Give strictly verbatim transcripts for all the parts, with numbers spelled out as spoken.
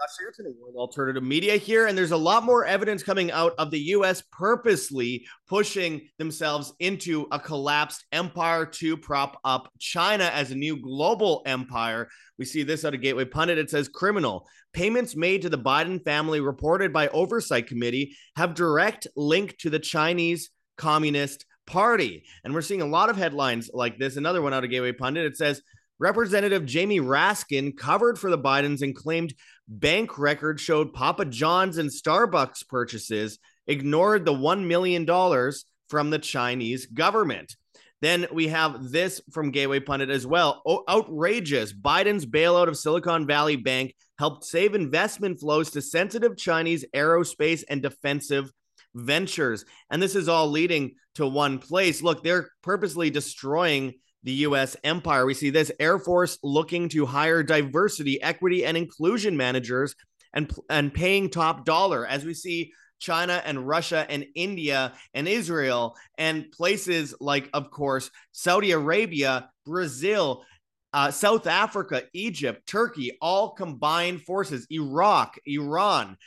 Josh Sigurdson of World Alternative Media here, and there's a lot more evidence coming out of the U S purposely pushing themselves into a collapsed empire to prop up China as a new global empire. We see this out of Gateway Pundit. It says, criminal. Payments made to the Biden family reported by Oversight Committee have direct link to the Chinese Communist Party. And we're seeing a lot of headlines like this. Another one out of Gateway Pundit. It says, Representative Jamie Raskin covered for the Bidens and claimed bank record showed Papa John's and Starbucks purchases ignored the one million dollars from the Chinese government. Then we have this from Gateway Pundit as well. O- outrageous. Biden's bailout of Silicon Valley Bank helped save investment flows to sensitive Chinese aerospace and defensive ventures. And this is all leading to one place. Look, they're purposely destroying the U S empire. We see this Air Force looking to hire diversity, equity, and inclusion managers and, and paying top dollar, as we see China and Russia and India and Israel and places like, of course, Saudi Arabia, Brazil, uh, South Africa, Egypt, Turkey, all combined forces, Iraq, Iran.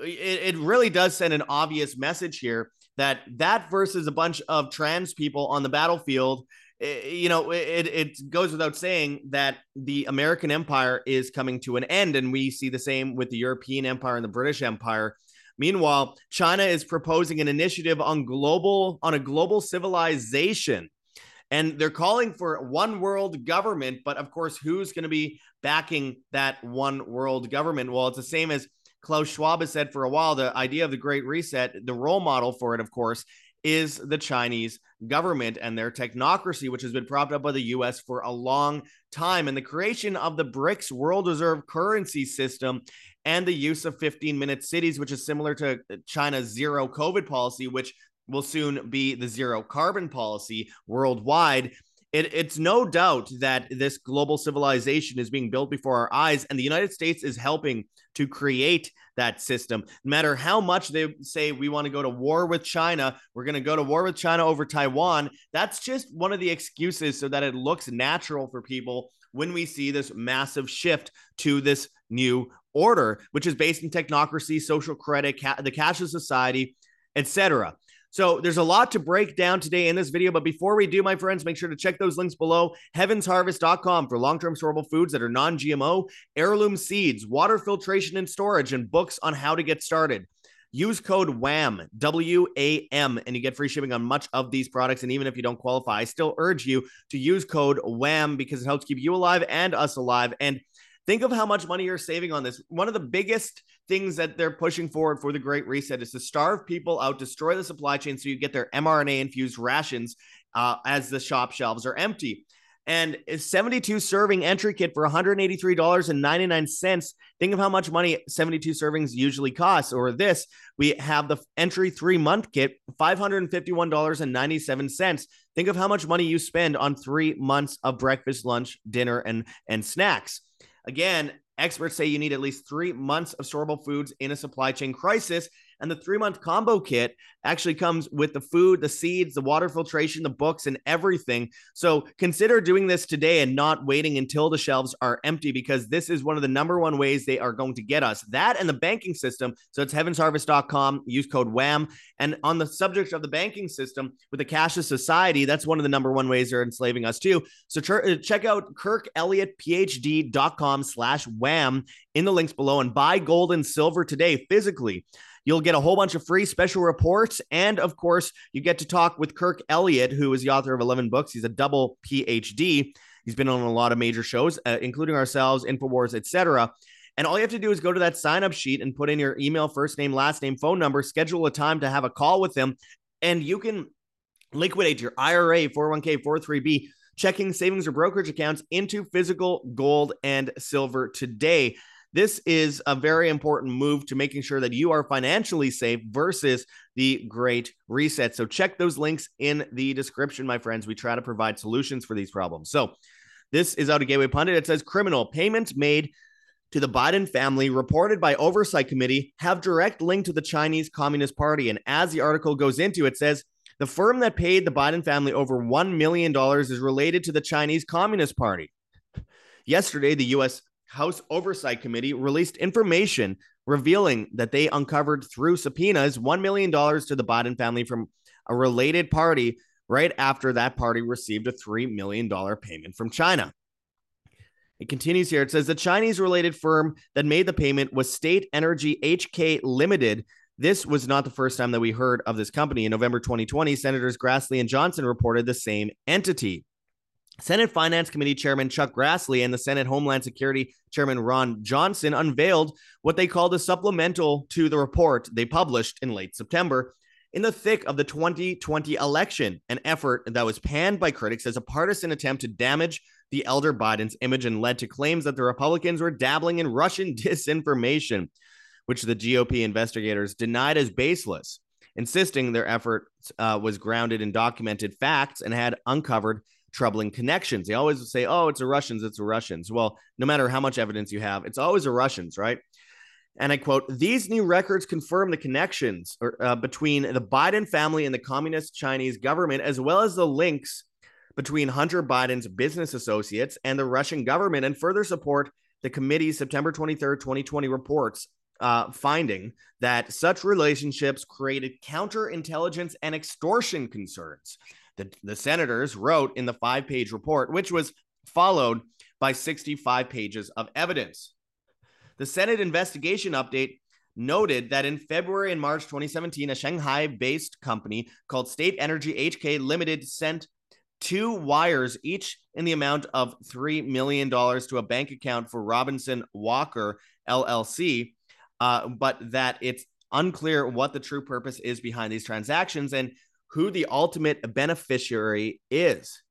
It, it really does send an obvious message here that that versus a bunch of trans people on the battlefield, you know, it, it goes without saying that the American empire is coming to an end. And we see the same with the European empire and the British empire. Meanwhile, China is proposing an initiative on global on a global civilization, and they're calling for one world government. But of course, who's going to be backing that one world government? Well, it's the same as Klaus Schwab has said for a while, the idea of the Great Reset, the role model for it, of course, is the Chinese government and their technocracy, which has been propped up by the U S for a long time. And the creation of the BRICS world reserve currency system and the use of fifteen minute cities, which is similar to China's zero COVID policy, which will soon be the zero carbon policy worldwide. It, it's no doubt that this global civilization is being built before our eyes, and the United States is helping to create that system. No matter how much they say we want to go to war with China, we're going to go to war with China over Taiwan. That's just one of the excuses so that it looks natural for people when we see this massive shift to this new order, which is based in technocracy, social credit, ca- the cashless society, et cetera. So there's a lot to break down today in this video, but before we do, my friends, make sure to check those links below. Heavens Harvest dot com for long-term storable foods that are non G M O, heirloom seeds, water filtration and storage, and books on how to get started. Use code W A M, W A M, and you get free shipping on much of these products. And even if you don't qualify, I still urge you to use code W A M because it helps keep you alive and us alive. And think of how much money you're saving on this. One of the biggest things that they're pushing forward for the Great Reset is to starve people out, destroy the supply chain so you get their M R N A-infused rations uh, as the shop shelves are empty. And a seventy-two serving entry kit for one hundred eighty-three dollars and ninety-nine cents. Think of how much money seventy-two servings usually cost. Or this, we have the entry three-month kit, five hundred fifty-one dollars and ninety-seven cents. Think of how much money you spend on three months of breakfast, lunch, dinner, and, and snacks. Again, experts say you need at least three months of storable foods in a supply chain crisis. And the three-month combo kit actually comes with the food, the seeds, the water filtration, the books, and everything. So consider doing this today and not waiting until the shelves are empty, because this is one of the number one ways they are going to get us. That and the banking system. So it's Heavens Harvest dot com. Use code W A M. And on the subject of the banking system, with the cashless society, that's one of the number one ways they're enslaving us too. So ch- check out kirk elliott p h d dot com slash W A M in the links below and buy gold and silver today physically. You'll get a whole bunch of free special reports. And of course, you get to talk with Kirk Elliott, who is the author of eleven books. He's a double P H D. He's been on a lot of major shows, uh, including ourselves, InfoWars, et cetera. And all you have to do is go to that sign up sheet and put in your email, first name, last name, phone number, schedule a time to have a call with him. And you can liquidate your I R A, four oh one k, four oh three b, checking, savings, or brokerage accounts into physical gold and silver today. This is a very important move to making sure that you are financially safe versus the Great Reset. So check those links in the description, my friends. We try to provide solutions for these problems. So this is out of Gateway Pundit. It says, criminal. Payments made to the Biden family reported by Oversight Committee have direct link to the Chinese Communist Party. And as the article goes into, it says, the firm that paid the Biden family over one million dollars is related to the Chinese Communist Party. Yesterday, the U S House Oversight Committee released information revealing that they uncovered through subpoenas one million dollars to the Biden family from a related party right after that party received a three million dollars payment from China. It continues here. It says the Chinese-related firm that made the payment was State Energy H K Limited. This was not the first time that we heard of this company. In November twenty twenty, Senators Grassley and Johnson reported the same entity. Senate Finance Committee Chairman Chuck Grassley and the Senate Homeland Security Chairman Ron Johnson unveiled what they called a supplemental to the report they published in late September in the thick of the twenty twenty election, an effort that was panned by critics as a partisan attempt to damage the elder Biden's image and led to claims that the Republicans were dabbling in Russian disinformation, which the G O P investigators denied as baseless, insisting their effort uh, was grounded in documented facts and had uncovered troubling connections. They always say, oh, it's the Russians, it's the Russians. Well, no matter how much evidence you have, it's always the Russians, right? And I quote, these new records confirm the connections or, uh, between the Biden family and the communist Chinese government, as well as the links between Hunter Biden's business associates and the Russian government, and further support the committee's September twenty-third, twenty twenty reports, uh, finding that such relationships created counterintelligence and extortion concerns. The, the senators wrote in the five-page report, which was followed by sixty-five pages of evidence. The Senate investigation update noted that in February and March twenty seventeen, a Shanghai-based company called State Energy H K Limited sent two wires, each in the amount of three million dollars to a bank account for Robinson Walker, L L C, uh, but that it's unclear what the true purpose is behind these transactions and who the ultimate beneficiary is.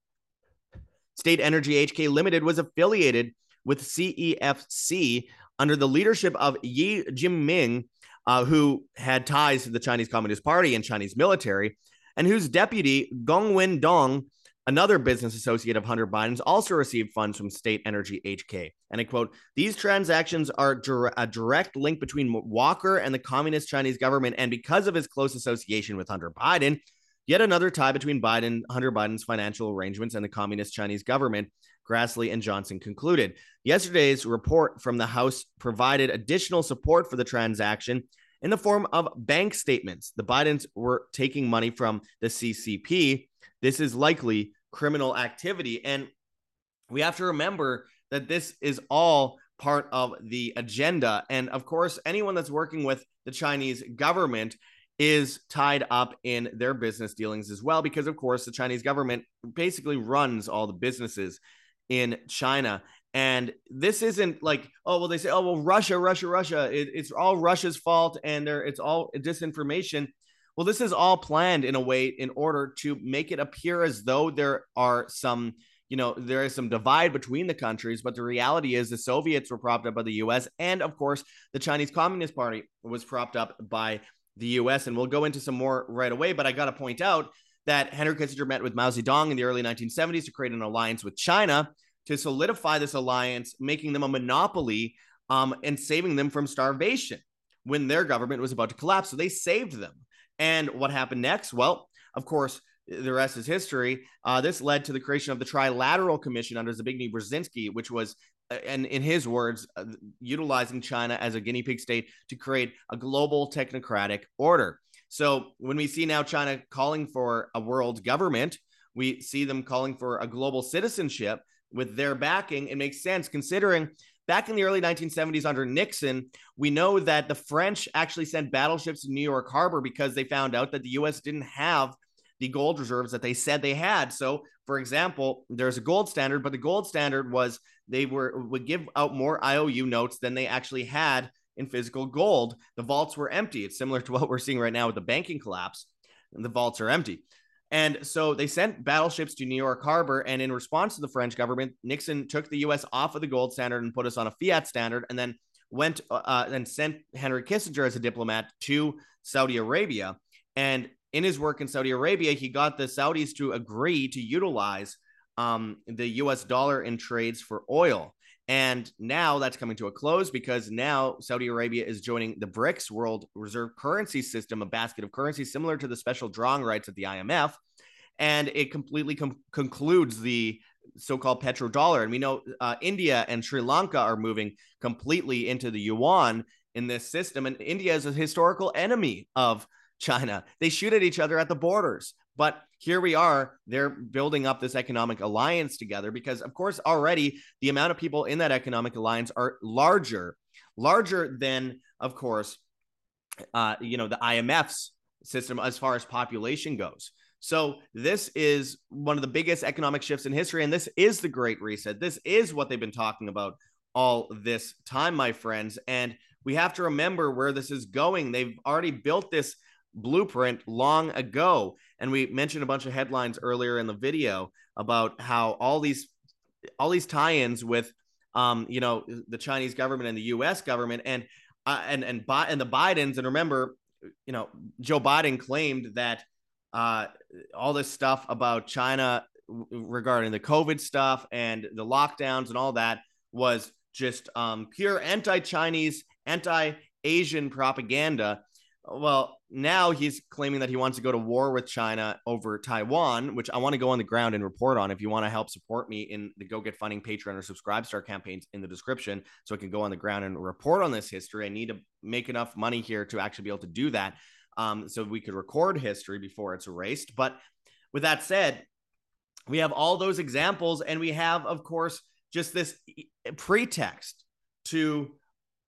State Energy H K Limited was affiliated with C E F C under the leadership of Yi Jinping, uh, who had ties to the Chinese Communist Party and Chinese military, and whose deputy, Gong Wendong, another business associate of Hunter Biden's, also received funds from State Energy H K. And I quote, these transactions are dir- a direct link between Walker and the Communist Chinese government, and because of his close association with Hunter Biden, yet another tie between Biden, Hunter Biden's financial arrangements and the Communist Chinese government, Grassley and Johnson concluded. Yesterday's report from the House provided additional support for the transaction in the form of bank statements. The Bidens were taking money from the C C P. This is likely criminal activity. And we have to remember that this is all part of the agenda. And of course, anyone that's working with the Chinese government is tied up in their business dealings as well, because of course the Chinese government basically runs all the businesses in China. And this isn't like, oh, well, they say, oh, well, Russia, Russia, Russia, it, it's all Russia's fault and there it's all disinformation. Well, this is all planned in a way in order to make it appear as though there are some, you know, there is some divide between the countries, but the reality is the Soviets were propped up by the U S, and of course the Chinese Communist Party was propped up by the U S, and we'll go into some more right away, but I got to point out that Henry Kissinger met with Mao Zedong in the early nineteen seventies to create an alliance with China to solidify this alliance, making them a monopoly um, and saving them from starvation when their government was about to collapse. So they saved them. And what happened next? Well, of course, the rest is history. Uh, this led to the creation of the Trilateral Commission under Zbigniew Brzezinski, which was, and in his words, uh, utilizing China as a guinea pig state to create a global technocratic order. So when we see now China calling for a world government, we see them calling for a global citizenship with their backing. It makes sense considering back in the early nineteen seventies under Nixon, we know that the French actually sent battleships to New York Harbor because they found out that the U S didn't have the gold reserves that they said they had. So, for example, there's a gold standard, but the gold standard was they were would give out more I O U notes than they actually had in physical gold. The vaults were empty. It's similar to what we're seeing right now with the banking collapse. The vaults are empty. And so they sent battleships to New York Harbor. And in response to the French government, Nixon took the U S off of the gold standard and put us on a fiat standard, and then went uh, and sent Henry Kissinger as a diplomat to Saudi Arabia. And in his work in Saudi Arabia, he got the Saudis to agree to utilize um, the U S dollar in trades for oil. And now that's coming to a close because now Saudi Arabia is joining the BRICS World Reserve Currency System, a basket of currencies similar to the special drawing rights at the I M F. And it completely com- concludes the so-called petrodollar. And we know uh, India and Sri Lanka are moving completely into the yuan in this system. And India is a historical enemy of China. They shoot at each other at the borders. But here we are, they're building up this economic alliance together because, of course, already the amount of people in that economic alliance are larger, larger than, of course, uh, you know, the I M F's system as far as population goes. So this is one of the biggest economic shifts in history. And this is the Great Reset. This is what they've been talking about all this time, my friends. And we have to remember where this is going. They've already built this blueprint long ago. And we mentioned a bunch of headlines earlier in the video about how all these all these tie-ins with, um, you know, the Chinese government and the U S government and uh, and and and the Bidens. And remember, you know, Joe Biden claimed that uh, all this stuff about China regarding the COVID stuff and the lockdowns and all that was just um, pure anti-Chinese, anti-Asian propaganda. Well, now he's claiming that he wants to go to war with China over Taiwan, which I want to go on the ground and report on. If you want to help support me in the Go Get Funding, Patreon, or Subscribestar campaigns in the description, so I can go on the ground and report on this history. I need to make enough money here to actually be able to do that, um, so we could record history before it's erased. But with that said, we have all those examples, and we have, of course, just this pretext to,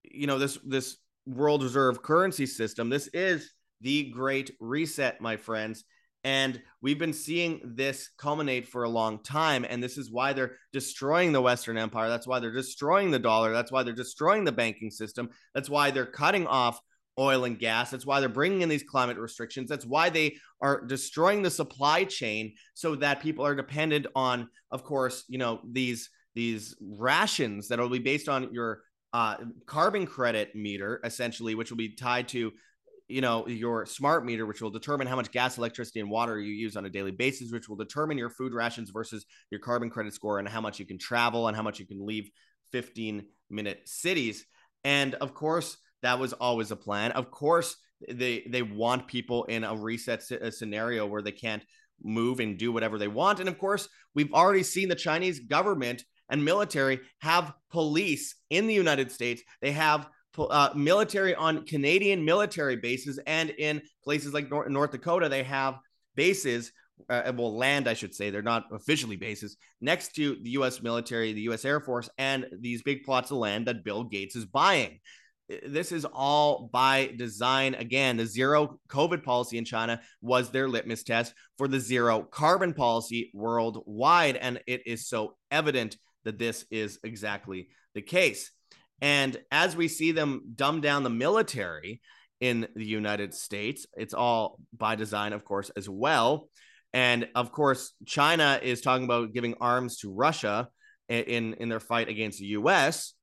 you know, this this. world reserve currency system. This is the Great Reset, my friends. And we've been seeing this culminate for a long time. And this is why they're destroying the Western Empire. That's why they're destroying the dollar. That's why they're destroying the banking system. That's why they're cutting off oil and gas. That's why they're bringing in these climate restrictions. That's why they are destroying the supply chain so that people are dependent on, of course, you know, these, these rations that will be based on your Uh, carbon credit meter, essentially, which will be tied to, you know, your smart meter, which will determine how much gas, electricity, and water you use on a daily basis, which will determine your food rations versus your carbon credit score and how much you can travel and how much you can leave fifteen minute cities. And of course, that was always a plan. Of course, they, they want people in a reset c- a scenario where they can't move and do whatever they want. And of course, we've already seen the Chinese government and military have police in the United States. They have uh, military on Canadian military bases, and in places like North, North Dakota, they have bases, uh, well, land, I should say. They're not officially bases, next to the U S military, the U S Air Force, and these big plots of land that Bill Gates is buying. This is all by design. Again, the zero COVID policy in China was their litmus test for the zero carbon policy worldwide. And it is so evident that this is exactly the case. And as we see them dumb down the military in the United States, it's all by design, of course, as well. And of course, China is talking about giving arms to Russia in, in their fight against the U S.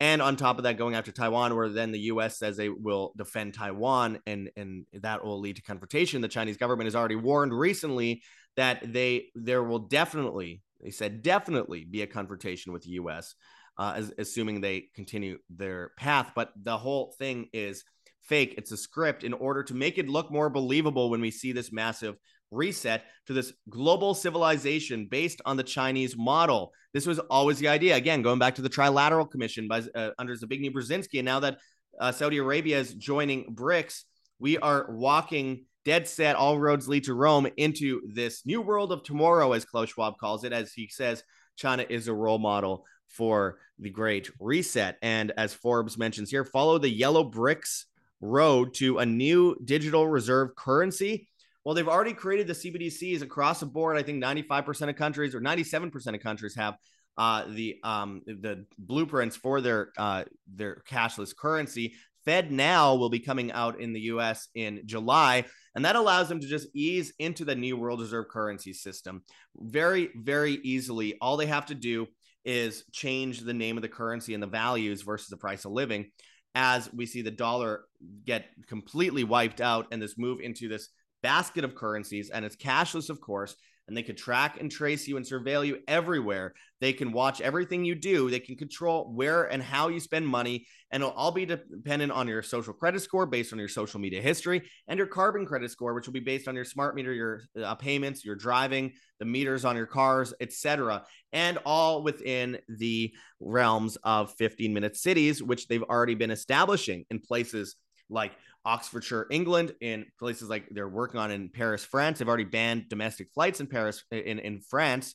And on top of that, going after Taiwan, where then the U S says they will defend Taiwan, and, and that will lead to confrontation. The Chinese government has already warned recently that they there will definitely They said definitely be a confrontation with the U S, uh, as, assuming they continue their path. But the whole thing is fake. It's a script in order to make it look more believable when we see this massive reset to this global civilization based on the Chinese model. This was always the idea. Again, going back to the Trilateral Commission by uh, under Zbigniew Brzezinski. And now that uh, Saudi Arabia is joining BRICS, we are walking dead set, all roads lead to Rome, into this new world of tomorrow, as Klaus Schwab calls it, as he says China is a role model for the Great Reset. And as Forbes mentions here, follow the yellow bricks road to a new digital reserve currency. Well, they've already created the C B D Cs across the board. I think ninety-five percent of countries or ninety-seven percent of countries have uh, the um, the blueprints for their uh, their cashless currency. FedNow will be coming out in the U S in July, and that allows them to just ease into the new world reserve currency system very, very easily. All they have to do is change the name of the currency and the values versus the price of living, as we see the dollar get completely wiped out and this move into this basket of currencies, and it's cashless, of course, and they could track and trace you and surveil you everywhere. They can watch everything you do. They can control where and how you spend money, and it'll all be dependent on your social credit score based on your social media history and your carbon credit score, which will be based on your smart meter, your uh, payments, your driving, the meters on your cars, et cetera, and all within the realms of fifteen-minute cities, which they've already been establishing in places like Oxfordshire, England, in places like they're working on in Paris, France. They've already banned domestic flights in Paris, in, in France.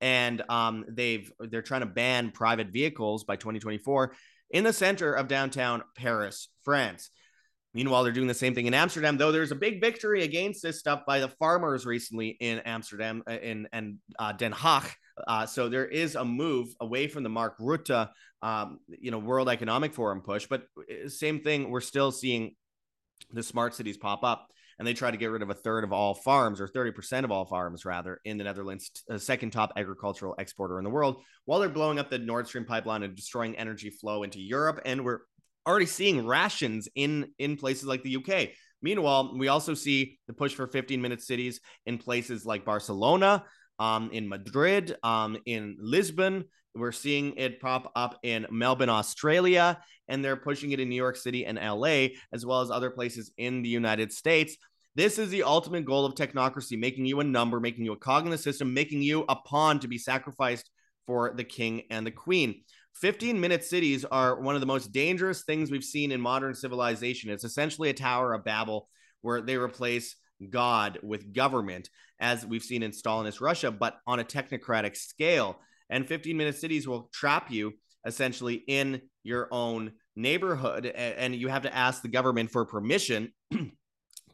And um, they've, they're trying to ban private vehicles by twenty twenty-four in the center of downtown Paris, France. Meanwhile, they're doing the same thing in Amsterdam, though there's a big victory against this stuff by the farmers recently in Amsterdam in and uh, Den Haag. Uh, so there is a move away from the Mark Rutte, um, you know, World Economic Forum push. But same thing, we're still seeing the smart cities pop up, and they try to get rid of a third of all farms, or thirty percent of all farms, rather, in the Netherlands, uh, second top agricultural exporter in the world, while they're blowing up the Nord Stream pipeline and destroying energy flow into Europe. And we're already seeing rations in, in places like the U K. Meanwhile, we also see the push for fifteen-minute cities in places like Barcelona, Um, in Madrid, um, in Lisbon. We're seeing it pop up in Melbourne, Australia, and they're pushing it in New York City and L A, as well as other places in the United States. This is the ultimate goal of technocracy, making you a number, making you a cog in the system, making you a pawn to be sacrificed for the king and the queen. fifteen-minute cities are one of the most dangerous things we've seen in modern civilization. It's essentially a Tower of Babel where they replace God with government, as we've seen in Stalinist Russia, but on a technocratic scale. And fifteen-minute cities will trap you essentially in your own neighborhood, and you have to ask the government for permission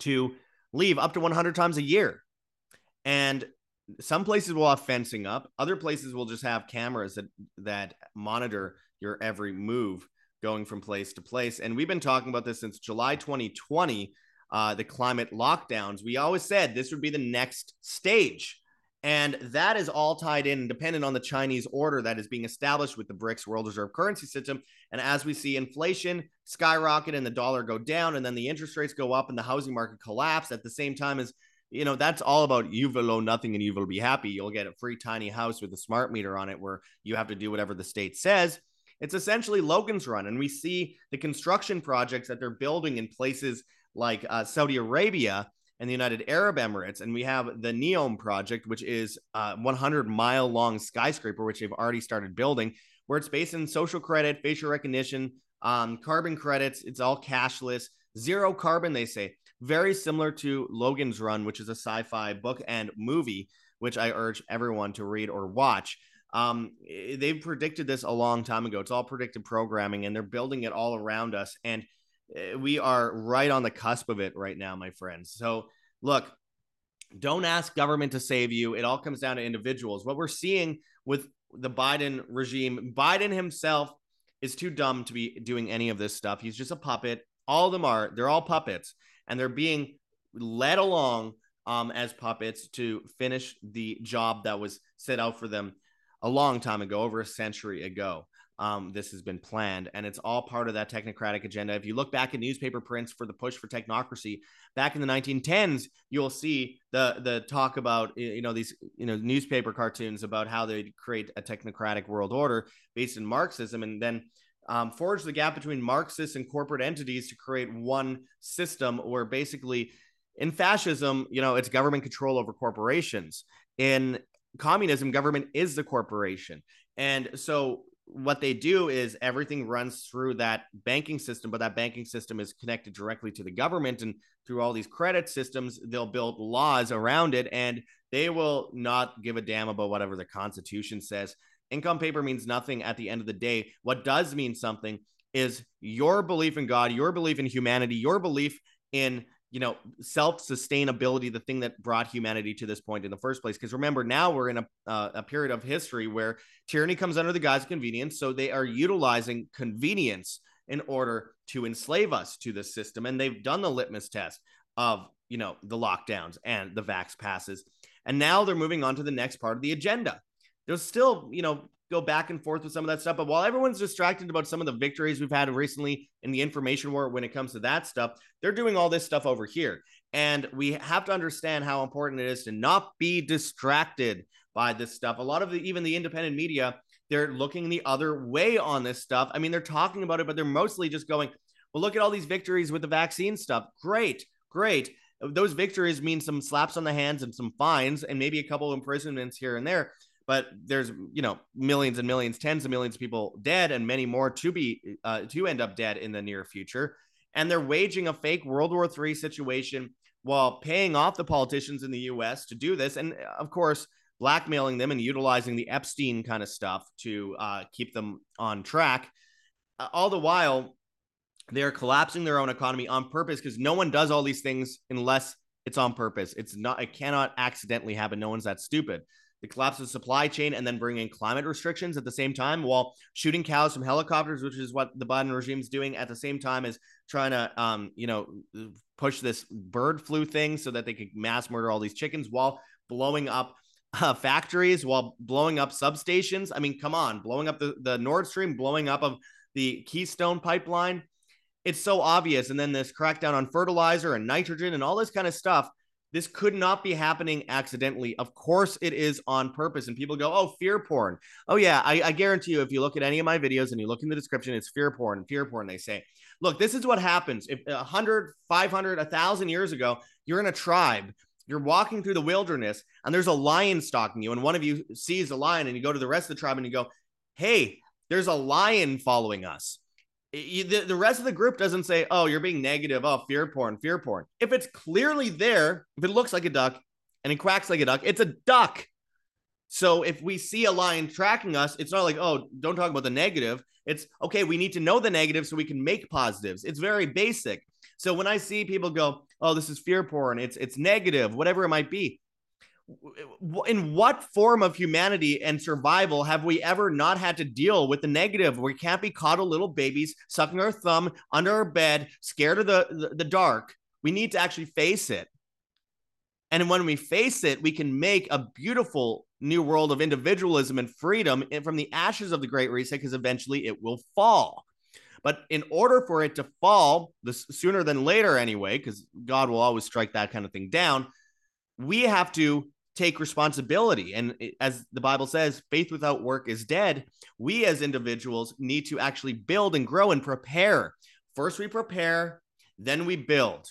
to leave up to one hundred times a year. And some places will have fencing up. Other places will just have cameras that, that monitor your every move going from place to place. And we've been talking about this since July twenty twenty, Uh, the climate lockdowns. We always said this would be the next stage. And that is all tied in and dependent on the Chinese order that is being established with the BRICS World Reserve Currency System. And as we see inflation skyrocket and the dollar go down, and then the interest rates go up and the housing market collapse at the same time, as, you know, that's all about you will own nothing and you will be happy. You'll get a free tiny house with a smart meter on it where you have to do whatever the state says. It's essentially Logan's Run. And we see the construction projects that they're building in places like uh, Saudi Arabia and the United Arab Emirates. And we have the NEOM project, which is a one hundred mile long skyscraper, which they've already started building, where it's based in social credit, facial recognition, um, carbon credits. It's all cashless, zero carbon, they say. Very similar to Logan's Run, which is a sci-fi book and movie, which I urge everyone to read or watch. Um, they've predicted this a long time ago. It's all predictive programming, and they're building it all around us. And we are right on the cusp of it right now, my friends. So look, don't ask government to save you. It all comes down to individuals. What we're seeing with the Biden regime, Biden himself is too dumb to be doing any of this stuff. He's just a puppet. All of them are. They're all puppets, and they're being led along um, as puppets to finish the job that was set out for them a long time ago, over a century ago. Um, this has been planned, and it's all part of that technocratic agenda. If you look back at newspaper prints for the push for technocracy back in the nineteen tens, you'll see the the talk about, you know, these, you know, newspaper cartoons about how they create a technocratic world order based in Marxism, and then um, forge the gap between Marxists and corporate entities to create one system where basically in fascism, you know, it's government control over corporations. In communism, government is the corporation. And so what they do is everything runs through that banking system, but that banking system is connected directly to the government, and through all these credit systems, they'll build laws around it, and they will not give a damn about whatever the Constitution says. Income paper means nothing at the end of the day. What does mean something is your belief in God, your belief in humanity, your belief in, you know, self-sustainability, the thing that brought humanity to this point in the first place. Because remember, now we're in a, uh, a period of history where tyranny comes under the guise of convenience. So they are utilizing convenience in order to enslave us to this system. And they've done the litmus test of, you know, the lockdowns and the vax passes. And now they're moving on to the next part of the agenda. There's still, you know, go back and forth with some of that stuff. But while everyone's distracted about some of the victories we've had recently in the information war when it comes to that stuff, they're doing all this stuff over here. And we have to understand how important it is to not be distracted by this stuff. A lot of the, even the independent media, they're looking the other way on this stuff. I mean, they're talking about it, but they're mostly just going, well, look at all these victories with the vaccine stuff. Great, great. Those victories mean some slaps on the hands and some fines and maybe a couple of imprisonments here and there. But there's, you know, millions and millions, tens of millions of people dead and many more to be uh, to end up dead in the near future. And they're waging a fake World War Three situation while paying off the politicians in the U S to do this. And of course, blackmailing them and utilizing the Epstein kind of stuff to uh, keep them on track. Uh, all the while, they're collapsing their own economy on purpose, because no one does all these things unless it's on purpose. It's not, it cannot accidentally happen. No one's that stupid. The collapse of the supply chain and then bring in climate restrictions at the same time while shooting cows from helicopters, which is what the Biden regime is doing at the same time as trying to, um, you know, push this bird flu thing so that they could mass murder all these chickens while blowing up uh, factories, while blowing up substations. I mean, come on, blowing up the, the Nord Stream, blowing up of the Keystone pipeline. It's so obvious. And then this crackdown on fertilizer and nitrogen and all this kind of stuff. This could not be happening accidentally. Of course it is on purpose. And people go, oh, fear porn. Oh, yeah, I, I guarantee you, if you look at any of my videos and you look in the description, it's fear porn. Fear porn, they say. Look, this is what happens. If one hundred, five hundred, one thousand years ago, you're in a tribe. You're walking through the wilderness and there's a lion stalking you. And one of you sees a lion and you go to the rest of the tribe and you go, hey, there's a lion following us. The, the rest of the group doesn't say, oh, you're being negative. Oh, fear porn, fear porn. If it's clearly there, if it looks like a duck and it quacks like a duck, it's a duck. So if we see a lion tracking us, it's not like, oh, don't talk about the negative. It's okay. We need to know the negative so we can make positives. It's very basic. So when I see people go, oh, this is fear porn. It's, it's negative, whatever it might be. In what form of humanity and survival have we ever not had to deal with the negative? We can't be coddled little babies sucking our thumb under our bed, scared of the, the, the dark. We need to actually face it. And when we face it, we can make a beautiful new world of individualism and freedom from the ashes of the Great Reset, because eventually it will fall. But in order for it to fall, the sooner than later anyway, because God will always strike that kind of thing down, we have to take responsibility. And as the Bible says, faith without work is dead. We as individuals need to actually build and grow and prepare. First we prepare, then we build.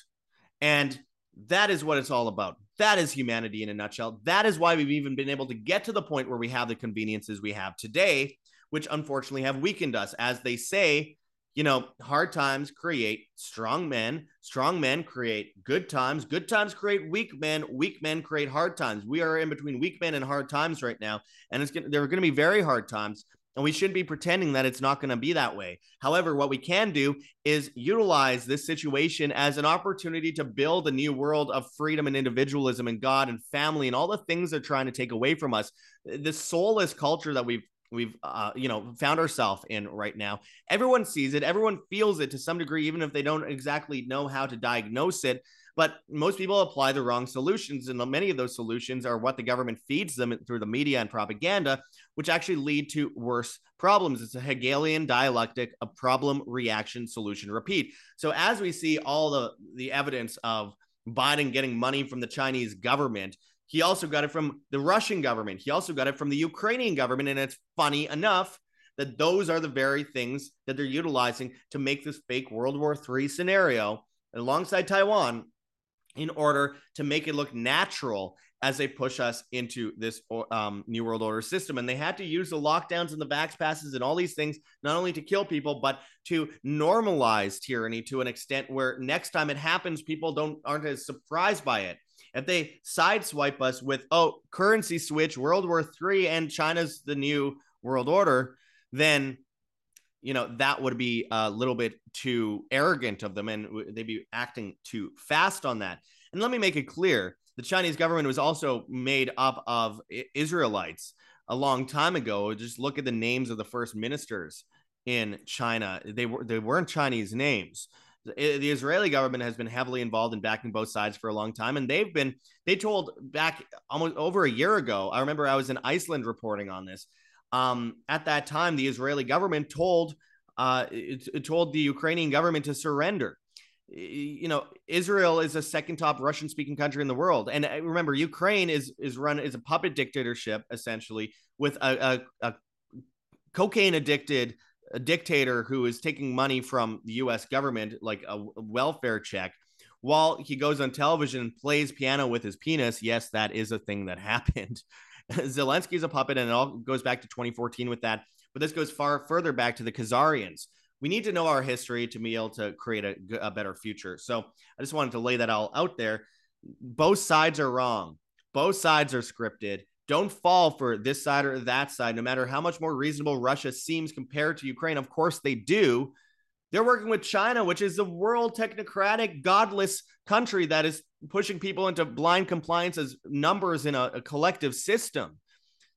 And that is what it's all about. That is humanity in a nutshell. That is why we've even been able to get to the point where we have the conveniences we have today, which unfortunately have weakened us. As they say, you know, hard times create strong men. Strong men create good times. Good times create weak men. Weak men create hard times. We are in between weak men and hard times right now. And it's gonna, there are going to be very hard times. And we shouldn't be pretending that it's not going to be that way. However, what we can do is utilize this situation as an opportunity to build a new world of freedom and individualism and God and family and all the things they're trying to take away from us. The soulless culture that we've We've, uh, you know, found ourselves in right now. Everyone sees it. Everyone feels it to some degree, even if they don't exactly know how to diagnose it. But most people apply the wrong solutions. And many of those solutions are what the government feeds them through the media and propaganda, which actually lead to worse problems. It's a Hegelian dialectic of problem, reaction, solution, repeat. So as we see all the, the evidence of Biden getting money from the Chinese government, he also got it from the Russian government. He also got it from the Ukrainian government. And it's funny enough that those are the very things that they're utilizing to make this fake World War Three scenario alongside Taiwan in order to make it look natural as they push us into this um, New World Order system. And they had to use the lockdowns and the vax passes and all these things, not only to kill people, but to normalize tyranny to an extent where next time it happens, people don't aren't as surprised by it. If they sideswipe us with, oh, currency switch, World War Three, and China's the new world order, then, you know, that would be a little bit too arrogant of them, and they'd be acting too fast on that. And let me make it clear, the Chinese government was also made up of Israelites a long time ago. Just look at the names of the first ministers in China. They, were, they weren't Chinese names. The Israeli government has been heavily involved in backing both sides for a long time. And they've been, they told back almost over a year ago, I remember I was in Iceland reporting on this. Um, at that time, the Israeli government told, uh, it, it told the Ukrainian government to surrender. You know, Israel is a second top Russian speaking country in the world. And remember, Ukraine is, is run is a puppet dictatorship, essentially, with a, a, a cocaine addicted a dictator who is taking money from the U S government, like a welfare check, while he goes on television and plays piano with his penis. Yes, that is a thing that happened. Zelensky is a puppet, and it all goes back to twenty fourteen with that. But this goes far further back to the Khazarians. We need to know our history to be able to create a, a better future. So I just wanted to lay that all out there. Both sides are wrong. Both sides are scripted. Don't fall for this side or that side, no matter how much more reasonable Russia seems compared to Ukraine. Of course they do. They're working with China, which is the world technocratic, godless country that is pushing people into blind compliance as numbers in a, a collective system.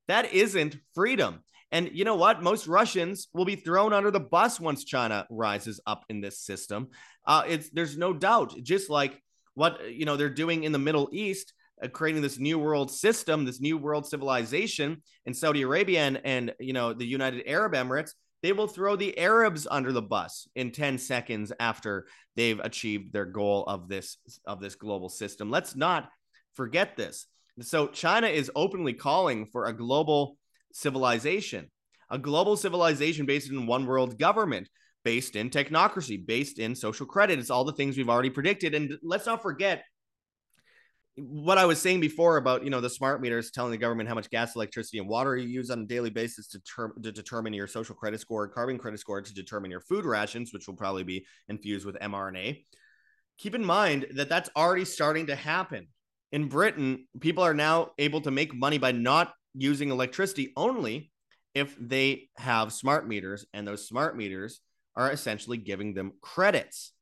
That isn't freedom. And you know what? Most Russians will be thrown under the bus once China rises up in this system. Uh, it's there's no doubt, just like what you know they're doing in the Middle East, creating this new world system, this new world civilization in Saudi Arabia and, and, you know, the United Arab Emirates. They will throw the Arabs under the bus in ten seconds after they've achieved their goal of this, of this global system. Let's not forget this. So China is openly calling for a global civilization, a global civilization based in one world government, based in technocracy, based in social credit. It's all the things we've already predicted. And let's not forget what I was saying before about, you know, the smart meters telling the government how much gas, electricity, and water you use on a daily basis to, ter- to determine your social credit score, carbon credit score, to determine your food rations, which will probably be infused with M R N A. Keep in mind that that's already starting to happen. In Britain, people are now able to make money by not using electricity only if they have smart meters, and those smart meters are essentially giving them credits.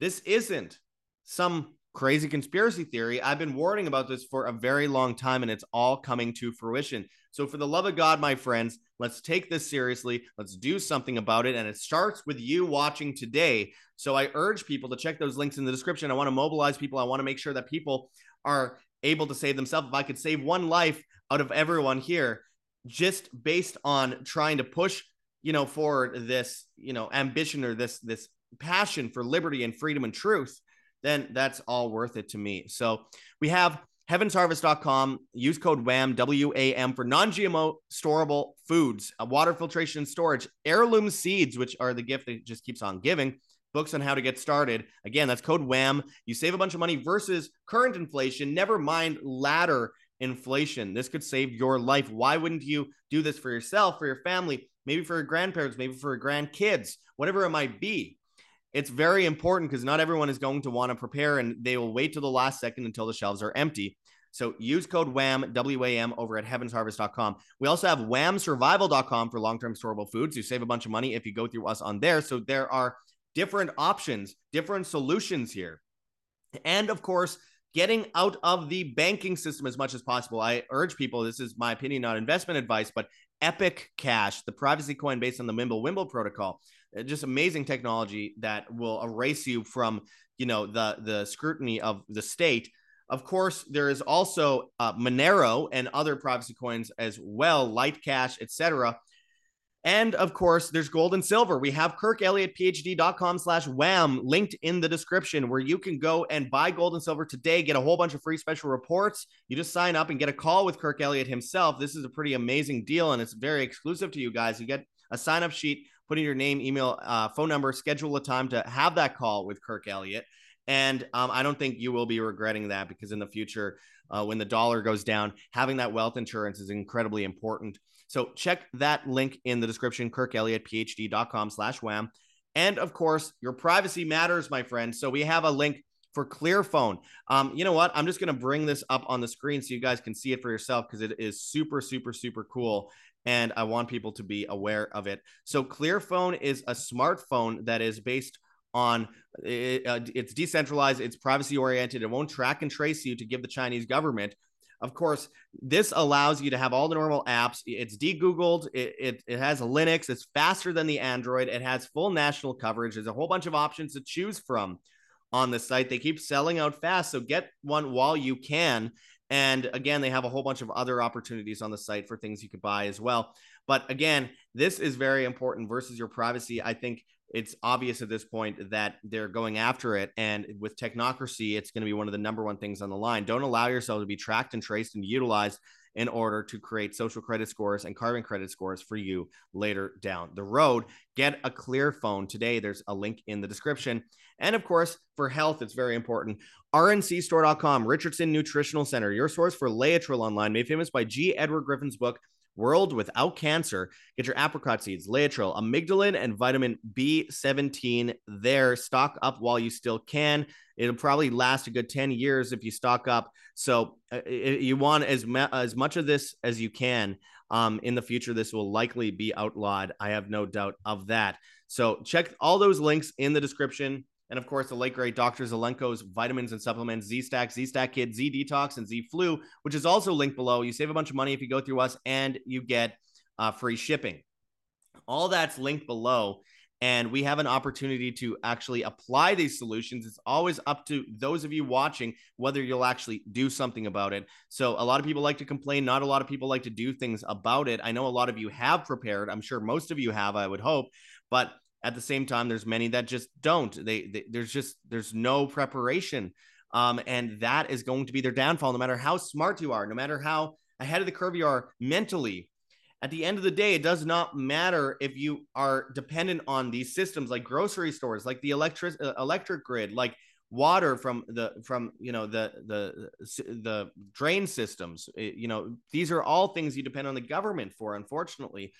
This isn't some crazy conspiracy theory. I've been warning about this for a very long time, and it's all coming to fruition. So for the love of God, my friends, let's take this seriously. Let's do something about it. And it starts with you watching today. So I urge people to check those links in the description. I want to mobilize people. I want to make sure that people are able to save themselves. If I could save one life out of everyone here, just based on trying to push, you know, forward this, you know, ambition or this, this passion for liberty and freedom and truth, then that's all worth it to me. So we have Heavens Harvest dot com. Use code W A M, W A M, for non-G M O storable foods, water filtration and storage, heirloom seeds, which are the gift that just keeps on giving, books on how to get started. Again, that's code W A M. You save a bunch of money versus current inflation, never mind latter inflation. This could save your life. Why wouldn't you do this for yourself, for your family, maybe for your grandparents, maybe for your grandkids, whatever it might be? It's very important because not everyone is going to want to prepare, and they will wait till the last second until the shelves are empty. So use code W A M, W A M, over at Heavens Harvest dot com. We also have Wham Survival dot com for long-term storable foods. You save a bunch of money if you go through us on there. So there are different options, different solutions here. And of course, getting out of the banking system as much as possible. I urge people, this is my opinion, not investment advice, but Epic Cash, the privacy coin based on the Mimble Wimble protocol. Just amazing technology that will erase you from, you know, the, the scrutiny of the state. Of course, there is also uh, Monero and other privacy coins as well, Light Cash, et cetera. And of course, there's gold and silver. We have kirk elliott p h d dot com slash wham linked in the description, where you can go and buy gold and silver today, get a whole bunch of free special reports. You just sign up and get a call with Kirk Elliott himself. This is a pretty amazing deal, and it's very exclusive to you guys. You get a sign-up sheet, put in your name, email, uh, phone number, schedule a time to have that call with Kirk Elliott. And um, I don't think you will be regretting that, because in the future, uh, when the dollar goes down, having that wealth insurance is incredibly important. So check that link in the description, kirk elliott p h d dot com slash wham. And of course, your privacy matters, my friend. So we have a link for ClearPhone. Um, you know what? I'm just going to bring this up on the screen so you guys can see it for yourself, because it is super, super, super cool. And I want people to be aware of it. So ClearPhone is a smartphone that is based on, it, uh, it's decentralized, it's privacy oriented, it won't track and trace you to give the Chinese government. Of course, this allows you to have all the normal apps. It's de-Googled. It, it, it has a Linux. It's faster than the Android. It has full national coverage. There's a whole bunch of options to choose from on the site. They keep selling out fast, so get one while you can. And again, they have a whole bunch of other opportunities on the site for things you could buy as well. But again, this is very important versus your privacy. I think it's obvious at this point that they're going after it. And with technocracy, it's going to be one of the number one things on the line. Don't allow yourself to be tracked and traced and utilized in order to create social credit scores and carbon credit scores for you later down the road. Get a ClearPhone today. There's a link in the description. And of course, for health, it's very important. R N C store dot com, Richardson Nutritional Center, your source for Laetril online, made famous by G. Edward Griffin's book, World Without Cancer. Get your apricot seeds, Laetril, amygdalin, and vitamin B seventeen there. Stock up while you still can. It'll probably last a good ten years if you stock up. So uh, you want as, as much of this as you can. Um, in the future, this will likely be outlawed. I have no doubt of that. So check all those links in the description. And of course, the late great Doctor Zelenko's vitamins and supplements, Z-Stack, Z-Stack Kid, Z-Detox, and Z-Flu, which is also linked below. You save a bunch of money if you go through us, and you get uh, free shipping. All that's linked below, and we have an opportunity to actually apply these solutions. It's always up to those of you watching whether you'll actually do something about it. So a lot of people like to complain. Not a lot of people like to do things about it. I know a lot of you have prepared. I'm sure most of you have, I would hope, but at the same time, there's many that just don't. They, they there's just there's no preparation, um, and that is going to be their downfall. No matter how smart you are, no matter how ahead of the curve you are mentally, at the end of the day, it does not matter if you are dependent on these systems like grocery stores, like the electric uh, electric grid, like water from the from you know the the the drain systems. It, you know these are all things you depend on the government for, unfortunately.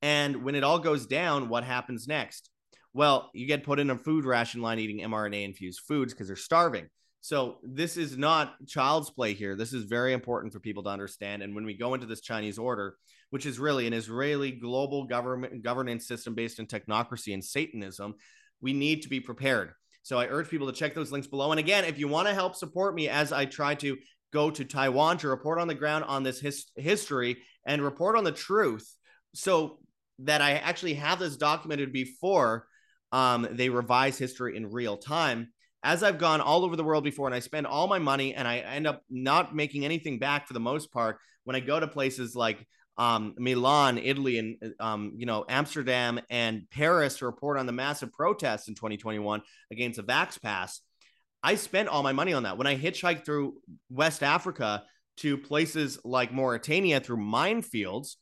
And when it all goes down, what happens next? Well, you get put in a food ration line eating mRNA-infused foods because they're starving. So this is not child's play here. This is very important for people to understand. And when we go into this Chinese order, which is really an Israeli global government governance system based on technocracy and Satanism, we need to be prepared. So I urge people to check those links below. And again, if you want to help support me as I try to go to Taiwan to report on the ground on this his- history and report on the truth so that I actually have this documented before um, they revise history in real time. As I've gone all over the world before and I spend all my money and I end up not making anything back for the most part when I go to places like um, Milan, Italy, and um, you know Amsterdam and Paris to report on the massive protests in twenty twenty-one against the Vax Pass, I spent all my money on that. When I hitchhiked through West Africa to places like Mauritania through minefields,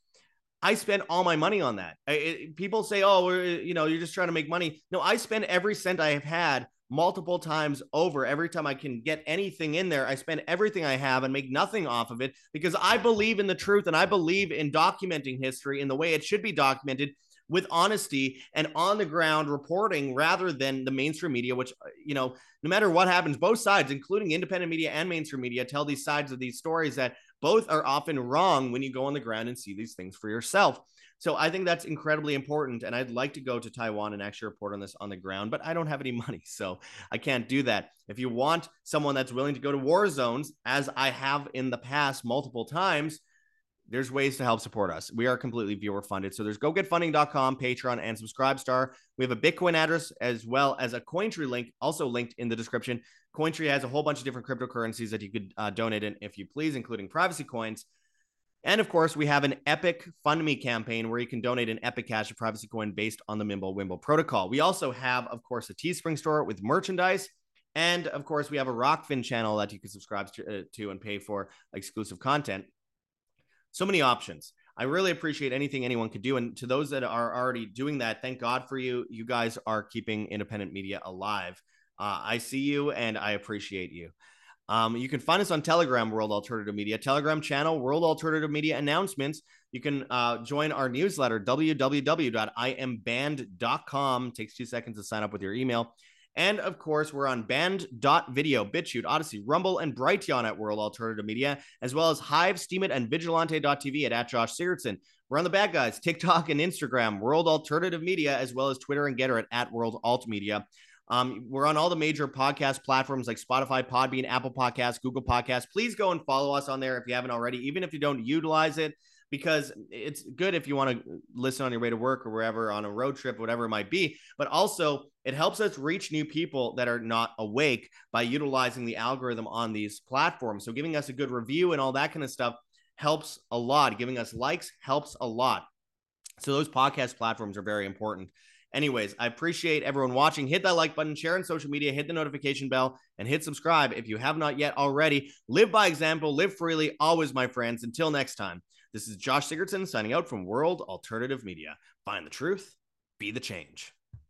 I spend all my money on that. It, people say, oh, we're, you know, you're just trying to make money. No, I spend every cent I have had multiple times over. Every time I can get anything in there, I spend everything I have and make nothing off of it because I believe in the truth and I believe in documenting history in the way it should be documented with honesty and on the ground reporting rather than the mainstream media, which, you know, no matter what happens, both sides, including independent media and mainstream media, tell these sides of these stories that both are often wrong when you go on the ground and see these things for yourself. So I think that's incredibly important. And I'd like to go to Taiwan and actually report on this on the ground, but I don't have any money, so I can't do that. If you want someone that's willing to go to war zones, as I have in the past multiple times, there's ways to help support us. We are completely viewer funded. So there's go get funding dot com, Patreon, and Subscribestar. We have a Bitcoin address as well as a Cointree link, also linked in the description. Cointree has a whole bunch of different cryptocurrencies that you could uh, donate in if you please, including privacy coins. And of course, we have an Epic FundMe campaign where you can donate an Epic Cash, a privacy coin based on the Mimble Wimble protocol. We also have, of course, a Teespring store with merchandise. And of course, we have a Rockfin channel that you can subscribe to, uh, to and pay for exclusive content. So many options. I really appreciate anything anyone could do. And to those that are already doing that, thank God for you. You guys are keeping independent media alive. Uh, I see you and I appreciate you. Um, you can find us on Telegram, World Alternative Media, Telegram channel, World Alternative Media announcements. You can uh, join our newsletter, w w w dot i m band dot com. Takes two seconds to sign up with your email. And of course, we're on band dot video, BitChute, Odyssey, Rumble, and Brighteon at World Alternative Media, as well as Hive, Steemit, and Vigilante dot t v at, at Josh Sigurdson. We're on the bad guys, TikTok and Instagram, World Alternative Media, as well as Twitter and Getter at, at World Alt Media. Um, we're on all the major podcast platforms like Spotify, Podbean, Apple Podcasts, Google Podcasts. Please go and follow us on there if you haven't already, even if you don't utilize it, because it's good if you want to listen on your way to work or wherever, on a road trip, whatever it might be. But also, it helps us reach new people that are not awake by utilizing the algorithm on these platforms. So giving us a good review and all that kind of stuff helps a lot. Giving us likes helps a lot. So those podcast platforms are very important. Anyways, I appreciate everyone watching. Hit that like button, share on social media, hit the notification bell, and hit subscribe if you have not yet already. Live by example, live freely, always, my friends. Until next time, this is Josh Sigurdson signing out from World Alternative Media. Find the truth, be the change.